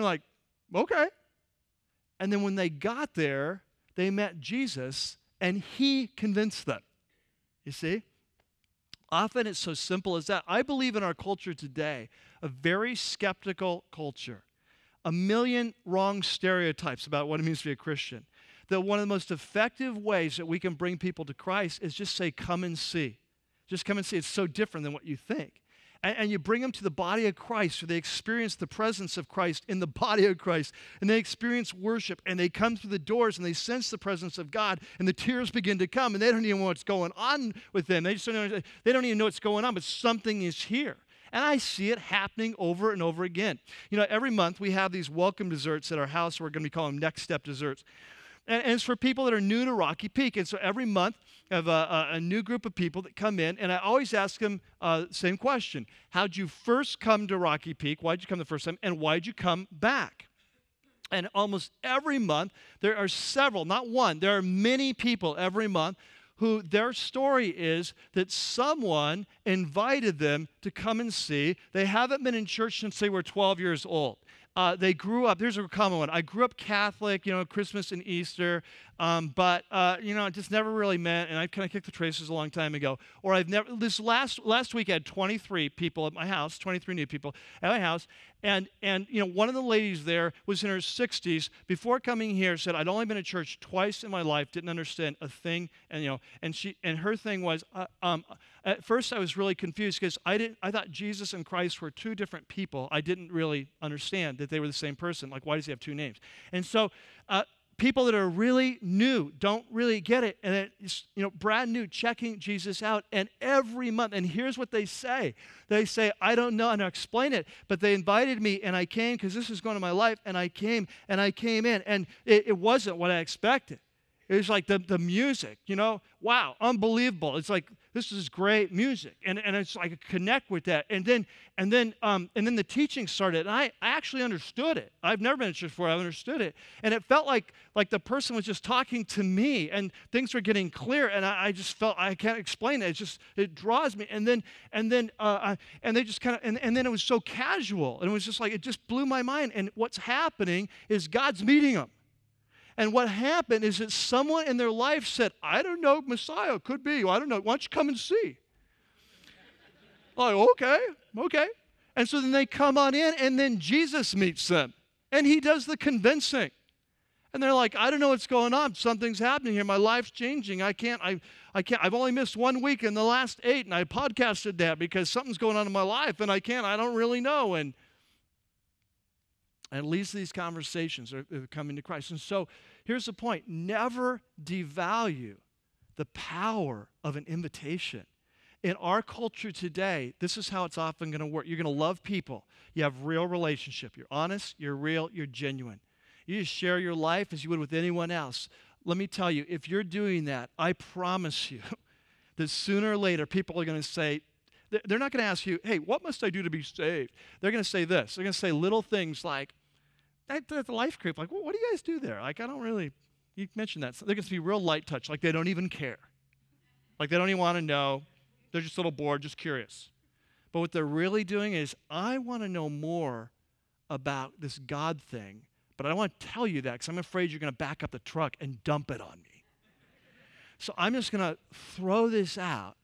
they're like, okay. And then when they got there, they met Jesus, and he convinced them. You see? Often it's so simple as that. I believe in our culture today, a very skeptical culture, a million wrong stereotypes about what it means to be a Christian, that one of the most effective ways that we can bring people to Christ is just say, come and see. Just come and see. It's so different than what you think. And you bring them to the body of Christ, so they experience the presence of Christ in the body of Christ, and they experience worship, and they come through the doors, and they sense the presence of God, and the tears begin to come, and they don't even know what's going on with them. They don't even know what's going on, but something is here. And I see it happening over and over again. You know, every month we have these welcome desserts at our house. We're going to be calling them Next Step Desserts. And it's for people that are new to Rocky Peak. And so every month I have a new group of people that come in, and I always ask them the same question. How'd you first come to Rocky Peak? Why'd you come the first time? And why'd you come back? And almost every month there are several, not one, there are many people every month who their story is that someone invited them to come and see. They haven't been in church since they were 12 years old. They grew up, here's a common one, I grew up Catholic, you know, Christmas and Easter, but you know, it just never really meant, and I kind of kicked the traces a long time ago. Or I've never, this last week I had 23 people at my house, 23 new people at my house, and you know, one of the ladies there was in her 60s, before coming here said, I'd only been to church twice in my life, didn't understand a thing, and you know, and her thing was, at first I was really confused because I thought Jesus and Christ were two different people. I didn't really understand that they were the same person. Like, why does he have two names? And so people that are really new don't really get it. And it's, you know, brand new, checking Jesus out. And every month, and here's what they say. They say, I don't know, and I explain it, but they invited me, and I came because this is going on my life, and I came in. And it wasn't what I expected. It was like the music, you know, wow, unbelievable. It's like This is great music. And it's like I connect with that. And then the teaching started. And I actually understood it. I've never been in church before. I understood it. And it felt like the person was just talking to me and things were getting clear. And I just felt I can't explain it. It's just it draws me. And then they just kind of and then it was so casual. And it was just like it just blew my mind. And what's happening is God's meeting them. And what happened is that someone in their life said, I don't know, Messiah, could be. I don't know. Why don't you come and see? Like, okay. And so then they come on in, and then Jesus meets them. And he does the convincing. And they're like, I don't know what's going on. Something's happening here. My life's changing. I can't. I've only missed 1 week in the last 8, and I podcasted that because something's going on in my life, and I don't really know. And it leads to these conversations are coming to Christ. And so here's the point. Never devalue the power of an invitation. In our culture today, this is how it's often going to work. You're going to love people. You have real relationship. You're honest. You're real. You're genuine. You just share your life as you would with anyone else. Let me tell you, if you're doing that, I promise you that sooner or later people are going to say, they're not going to ask you, hey, what must I do to be saved? They're going to say this. They're going to say little things like, that's a life group. Like, what do you guys do there? Like, I don't really, you mentioned that. So they're going to be real light touch. Like, they don't even care. Like, they don't even want to know. They're just a little bored, just curious. But what they're really doing is, I want to know more about this God thing, but I don't want to tell you that because I'm afraid you're going to back up the truck and dump it on me. So I'm just going to throw this out.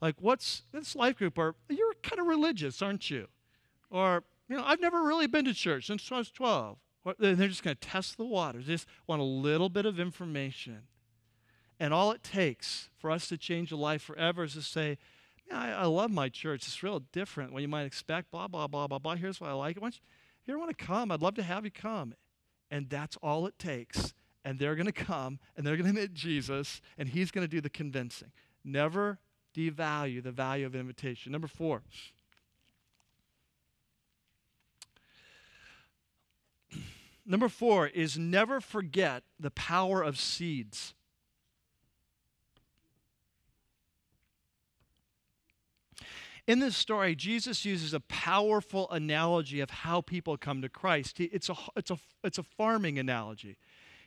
Like, what's this life group? Or, you're kind of religious, aren't you? Or, you know, I've never really been to church since I was 12. Or, they're just going to test the waters. They just want a little bit of information. And all it takes for us to change a life forever is to say, yeah, I love my church. It's real different what you might expect. Blah, blah, blah, blah, blah. Here's why I like it. Why don't you ever want to come? I'd love to have you come. And that's all it takes. And they're going to come, and they're going to meet Jesus, and he's going to do the convincing. Never devalue the value of invitation. Number 4. Number 4 is never forget the power of seeds. In this story, Jesus uses a powerful analogy of how people come to Christ. It's a farming analogy.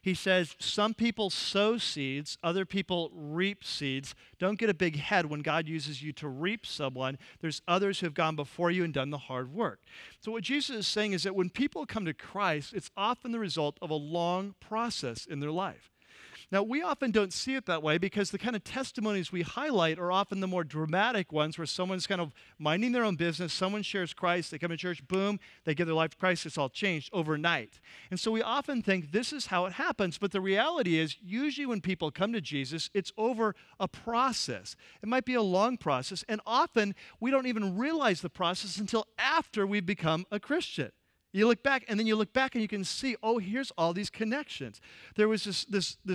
He says, some people sow seeds, other people reap seeds. Don't get a big head when God uses you to reap someone. There's others who have gone before you and done the hard work. So what Jesus is saying is that when people come to Christ, it's often the result of a long process in their life. Now, we often don't see it that way because the kind of testimonies we highlight are often the more dramatic ones where someone's kind of minding their own business, someone shares Christ, they come to church, boom, they give their life to Christ, it's all changed overnight. And so we often think this is how it happens, but the reality is usually when people come to Jesus, it's over a process. It might be a long process, and often we don't even realize the process until after we've become a Christian. You look back, and then you look back, and you can see, oh, here's all these connections. There was this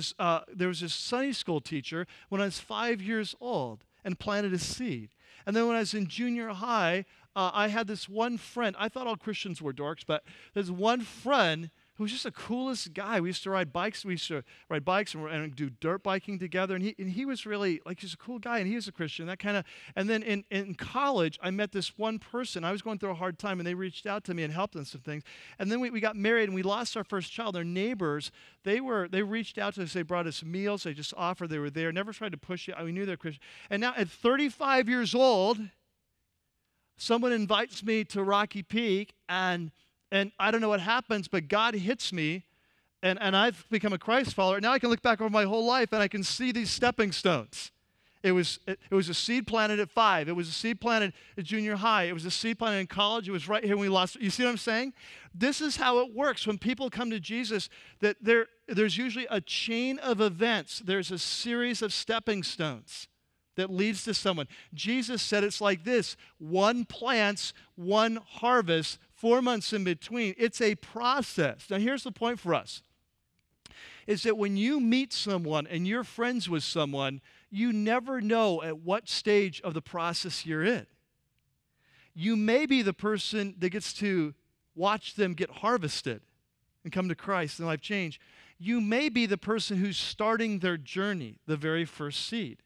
Sunday school teacher when I was 5 years old and planted a seed. And then when I was in junior high, I had this one friend. I thought all Christians were dorks, but there's one friend who was just the coolest guy. We used to ride bikes. and do dirt biking together. And he was really like he's a cool guy, and he was a Christian. That kind of. And then in college, I met this one person. I was going through a hard time, and they reached out to me and helped on some things. And then we got married, and we lost our first child. Our neighbors, they reached out to us. They brought us meals. They just offered. They were there. Never tried to push you. We knew they're Christian. And now at 35 years old, someone invites me to Rocky Peak, and I don't know what happens, but God hits me, and I've become a Christ follower. Now I can look back over my whole life, and I can see these stepping stones. It was a seed planted at 5. It was a seed planted at junior high. It was a seed planted in college. It was right here when we lost it. You see what I'm saying? This is how it works. When people come to Jesus, that there's usually a chain of events. There's a series of stepping stones that leads to someone. Jesus said it's like this. One plants, one harvests. 4 months in between. It's a process. Now, here's the point for us, is that when you meet someone and you're friends with someone, you never know at what stage of the process you're in. You may be the person that gets to watch them get harvested and come to Christ and life change. You may be the person who's starting their journey, the very first seed.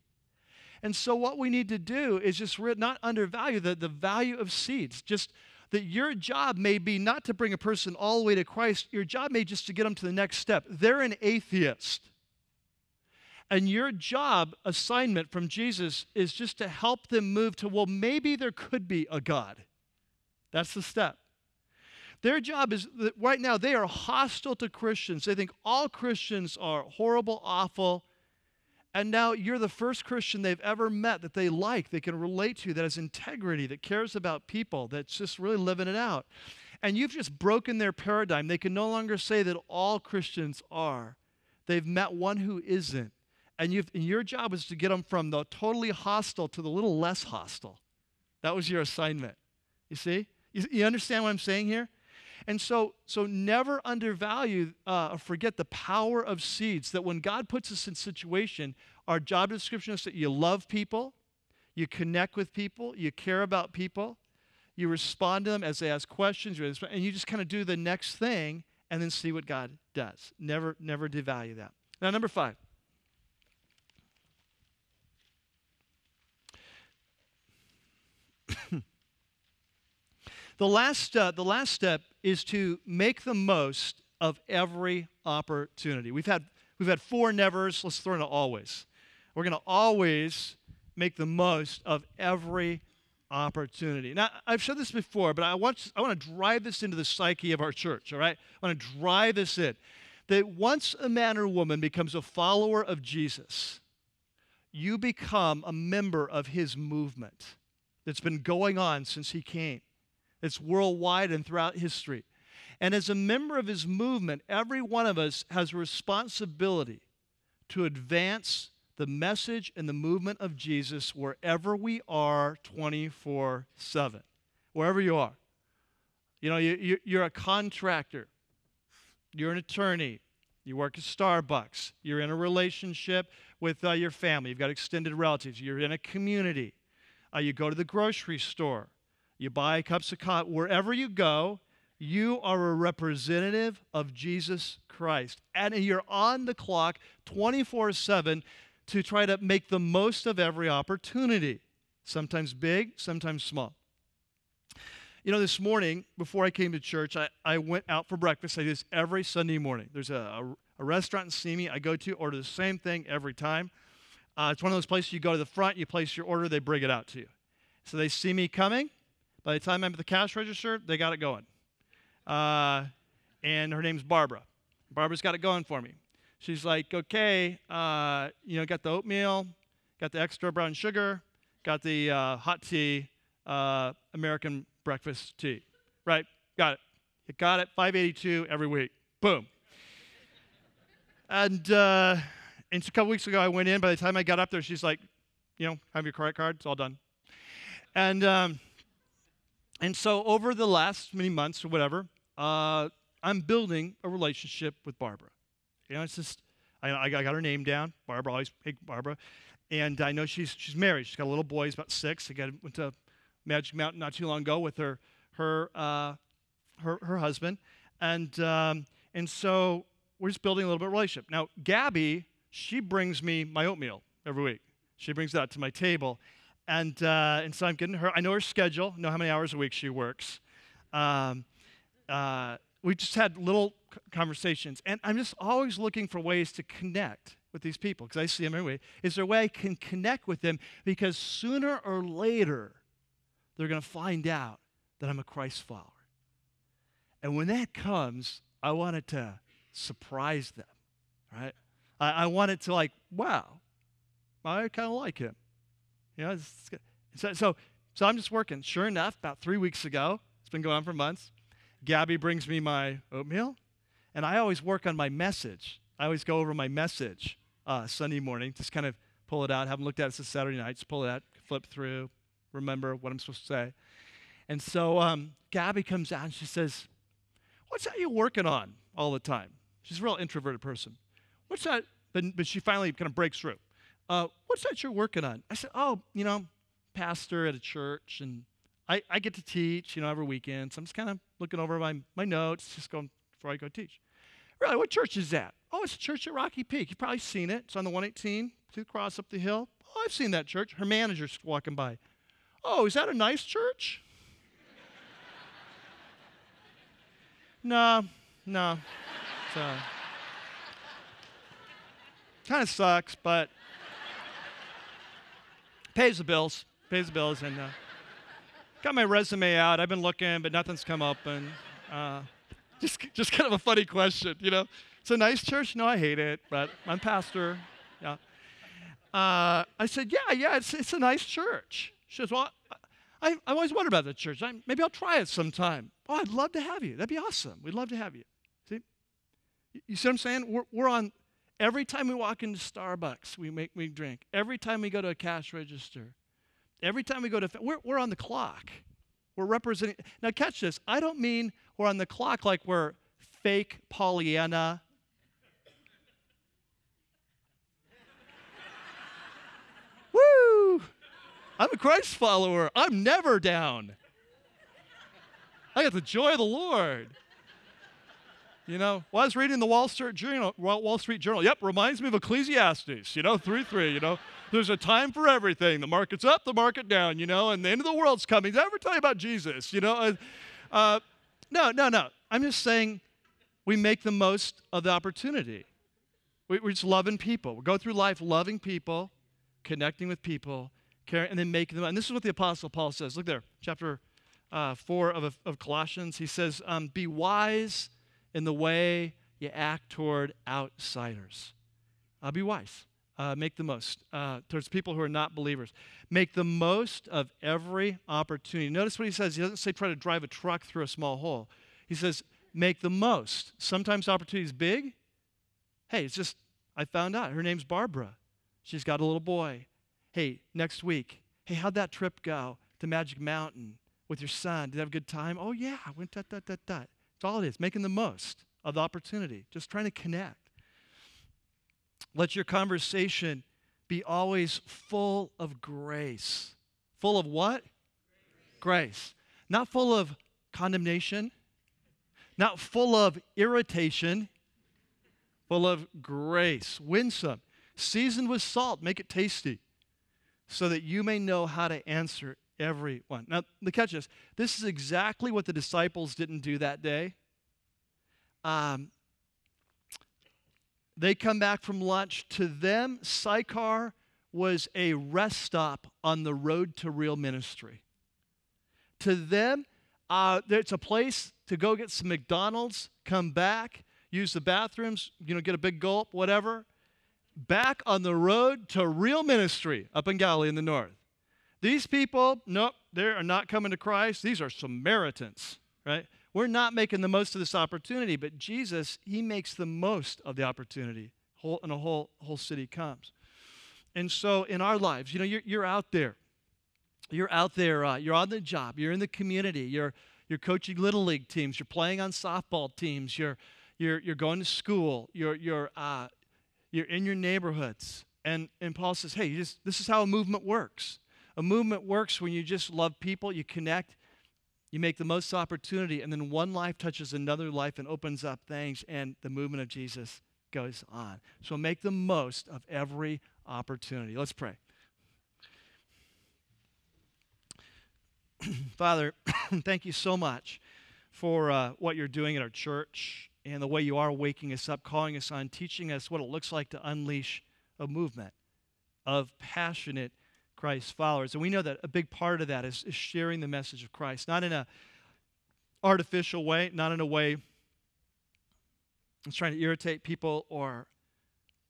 And so what we need to do is just not undervalue the value of seeds. Just that your job may be not to bring a person all the way to Christ. Your job may just to get them to the next step. They're an atheist. And your job assignment from Jesus is just to help them move to, well, maybe there could be a God. That's the step. Their job is that right now they are hostile to Christians. They think all Christians are horrible, awful. And now you're the first Christian they've ever met that they like, they can relate to, that has integrity, that cares about people, that's just really living it out. And you've just broken their paradigm. They can no longer say that all Christians are. They've met one who isn't. And your job is to get them from the totally hostile to the little less hostile. That was your assignment. You see? You understand what I'm saying here? And so never undervalue or forget the power of seeds, that when God puts us in situation, our job description is that you love people, you connect with people, you care about people, you respond to them as they ask questions, and you just kind of do the next thing and then see what God does. Never devalue that. Now, number 5. The last step is to make the most of every opportunity. We've had 4 nevers. Let's throw in an always. We're going to always make the most of every opportunity. Now, I've said this before, but I want to drive this into the psyche of our church, all right? I want to drive this in. That once a man or woman becomes a follower of Jesus, you become a member of his movement that's been going on since he came. It's worldwide and throughout history. And as a member of his movement, every one of us has a responsibility to advance the message and the movement of Jesus wherever we are 24/7, wherever you are. You know, you're a contractor. You're an attorney. You work at Starbucks. You're in a relationship with your family. You've got extended relatives. You're in a community. You go to the grocery store. You buy cups of coffee. Wherever you go, you are a representative of Jesus Christ. And you're on the clock 24/7 to try to make the most of every opportunity, sometimes big, sometimes small. You know, this morning, before I came to church, I went out for breakfast. I do this every Sunday morning. There's a restaurant in Simi I go to, order the same thing every time. It's one of those places you go to the front, you place your order, they bring it out to you. So they see me coming. By the time I'm at the cash register, they got it going. And her name's Barbara. Barbara's got it going for me. She's like, okay, you know, got the oatmeal, got the extra brown sugar, got the hot tea, American breakfast tea. Right? Got it. You got it, $5.82 every week. Boom. And a couple weeks ago, I went in. By the time I got up there, she's like, you know, have your credit card. It's all done. And so over the last many months or whatever, I'm building a relationship with Barbara. You know, it's just, I got her name down, Barbara, always, hey, Barbara. And I know she's married. She's got a little boy, he's about 6. Went to Magic Mountain not too long ago with her husband. And so we're just building a little bit of relationship. Now, Gabby, she brings me my oatmeal every week. She brings that to my table. And so I'm getting her. I know her schedule. Know how many hours a week she works. We just had little conversations, and I'm just always looking for ways to connect with these people because I see them anyway. Is there a way I can connect with them? Because sooner or later, they're going to find out that I'm a Christ follower, and when that comes, I wanted to surprise them, right? I wanted to like, wow, I kind of like him. You know, it's good. So I'm just working. Sure enough, about 3 weeks ago, it's been going on for months, Gabby brings me my oatmeal, and I always work on my message. I always go over my message Sunday morning, just kind of pull it out. Haven't looked at it since Saturday night. Just pull it out, flip through, remember what I'm supposed to say. And so Gabby comes out, and she says, what's that you're working on all the time? She's a real introverted person. What's that? But she finally kind of breaks through. What's that you're working on? I said, oh, you know, pastor at a church, and I get to teach, you know, every weekend. So I'm just kind of looking over my notes, just going before I go teach. Really, what church is that? Oh, it's a church at Rocky Peak. You've probably seen it. It's on the 118, Two Cross up the hill. Oh, I've seen that church. Her manager's walking by. Oh, is that a nice church? No. Kind of sucks, but pays the bills, and got my resume out. I've been looking, but nothing's come up, and just kind of a funny question, you know. It's a nice church. No, I hate it, but I'm pastor. Yeah. I said, yeah, it's a nice church. She says, well, I always wondered about that church. Maybe I'll try it sometime. Oh, I'd love to have you. That'd be awesome. We'd love to have you. See, you see what I'm saying? We're on. Every time we walk into Starbucks, we drink. Every time we go to a cash register, every time we go to, we're on the clock. We're representing. Now catch this. I don't mean we're on the clock like we're fake Pollyanna. Woo! I'm a Christ follower. I'm never down. I got the joy of the Lord. You know, well, I was reading the Wall Street Journal. Yep, reminds me of Ecclesiastes, you know, 3:3, you know. There's a time for everything. The market's up, the market down, you know, and the end of the world's coming. Did I ever tell you about Jesus, you know? No. I'm just saying we make the most of the opportunity. We're just loving people. We go through life loving people, connecting with people, caring, and then making them. And this is what the Apostle Paul says. Look there, chapter 4 of Colossians. He says, be wise in the way you act toward outsiders. Be wise. Make the most. Towards people who are not believers. Make the most of every opportunity. Notice what he says. He doesn't say try to drive a truck through a small hole. He says make the most. Sometimes opportunity is big. Hey, it's just, I found out. Her name's Barbara. She's got a little boy. Hey, next week. Hey, how'd that trip go to Magic Mountain with your son? Did you have a good time? Oh, yeah. I went . That's all it is, making the most of the opportunity, just trying to connect. Let your conversation be always full of grace. Full of what? Grace. Not full of condemnation, not full of irritation, full of grace. Winsome, seasoned with salt, make it tasty, so that you may know how to answer it. Everyone. Now, catch this. This is exactly what the disciples didn't do that day. They come back from lunch. To them, Sychar was a rest stop on the road to real ministry. To them, it's a place to go get some McDonald's, come back, use the bathrooms, you know, get a big gulp, whatever. Back on the road to real ministry up in Galilee in the north. These people, nope, they are not coming to Christ. These are Samaritans, right? We're not making the most of this opportunity, but Jesus, he makes the most of the opportunity, and a whole city comes. And so in our lives, you know, you're out there. You're out there. You're on the job. You're in the community. You're coaching little league teams. You're playing on softball teams. You're going to school. You're in your neighborhoods. And Paul says, hey, this is how a movement works. A movement works when you just love people, you connect, you make the most opportunity, and then one life touches another life and opens up things, and the movement of Jesus goes on. So make the most of every opportunity. Let's pray. Father, thank you so much for what you're doing at our church and the way you are waking us up, calling us on, teaching us what it looks like to unleash a movement of passionate Christ followers. And we know that a big part of that is sharing the message of Christ, not in an artificial way, not in a way that's trying to irritate people or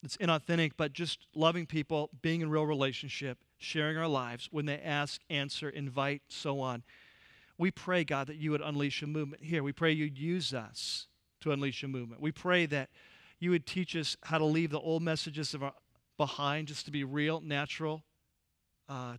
it's inauthentic, but just loving people, being in real relationship, sharing our lives. When they ask, answer, invite, so on. We pray, God, that you would unleash a movement here. We pray you'd use us to unleash a movement. We pray that you would teach us how to leave the old messages behind, just to be real, natural,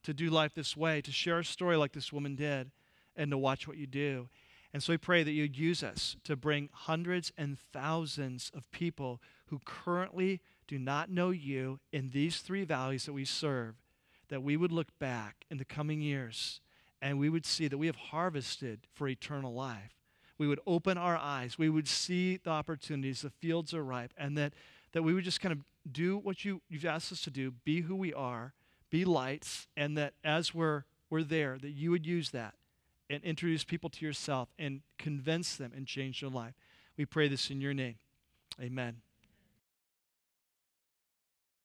to do life this way, to share a story like this woman did, and to watch what you do. And so we pray that you'd use us to bring hundreds and thousands of people who currently do not know you in these three valleys that we serve, that we would look back in the coming years and we would see that we have harvested for eternal life. we would open our eyes, we would see the opportunities, the fields are ripe, and that we would just kind of do what you've asked us to do, be who we are, be lights, and that as we're there, that you would use that and introduce people to yourself and convince them and change their life. We pray this in your name. Amen.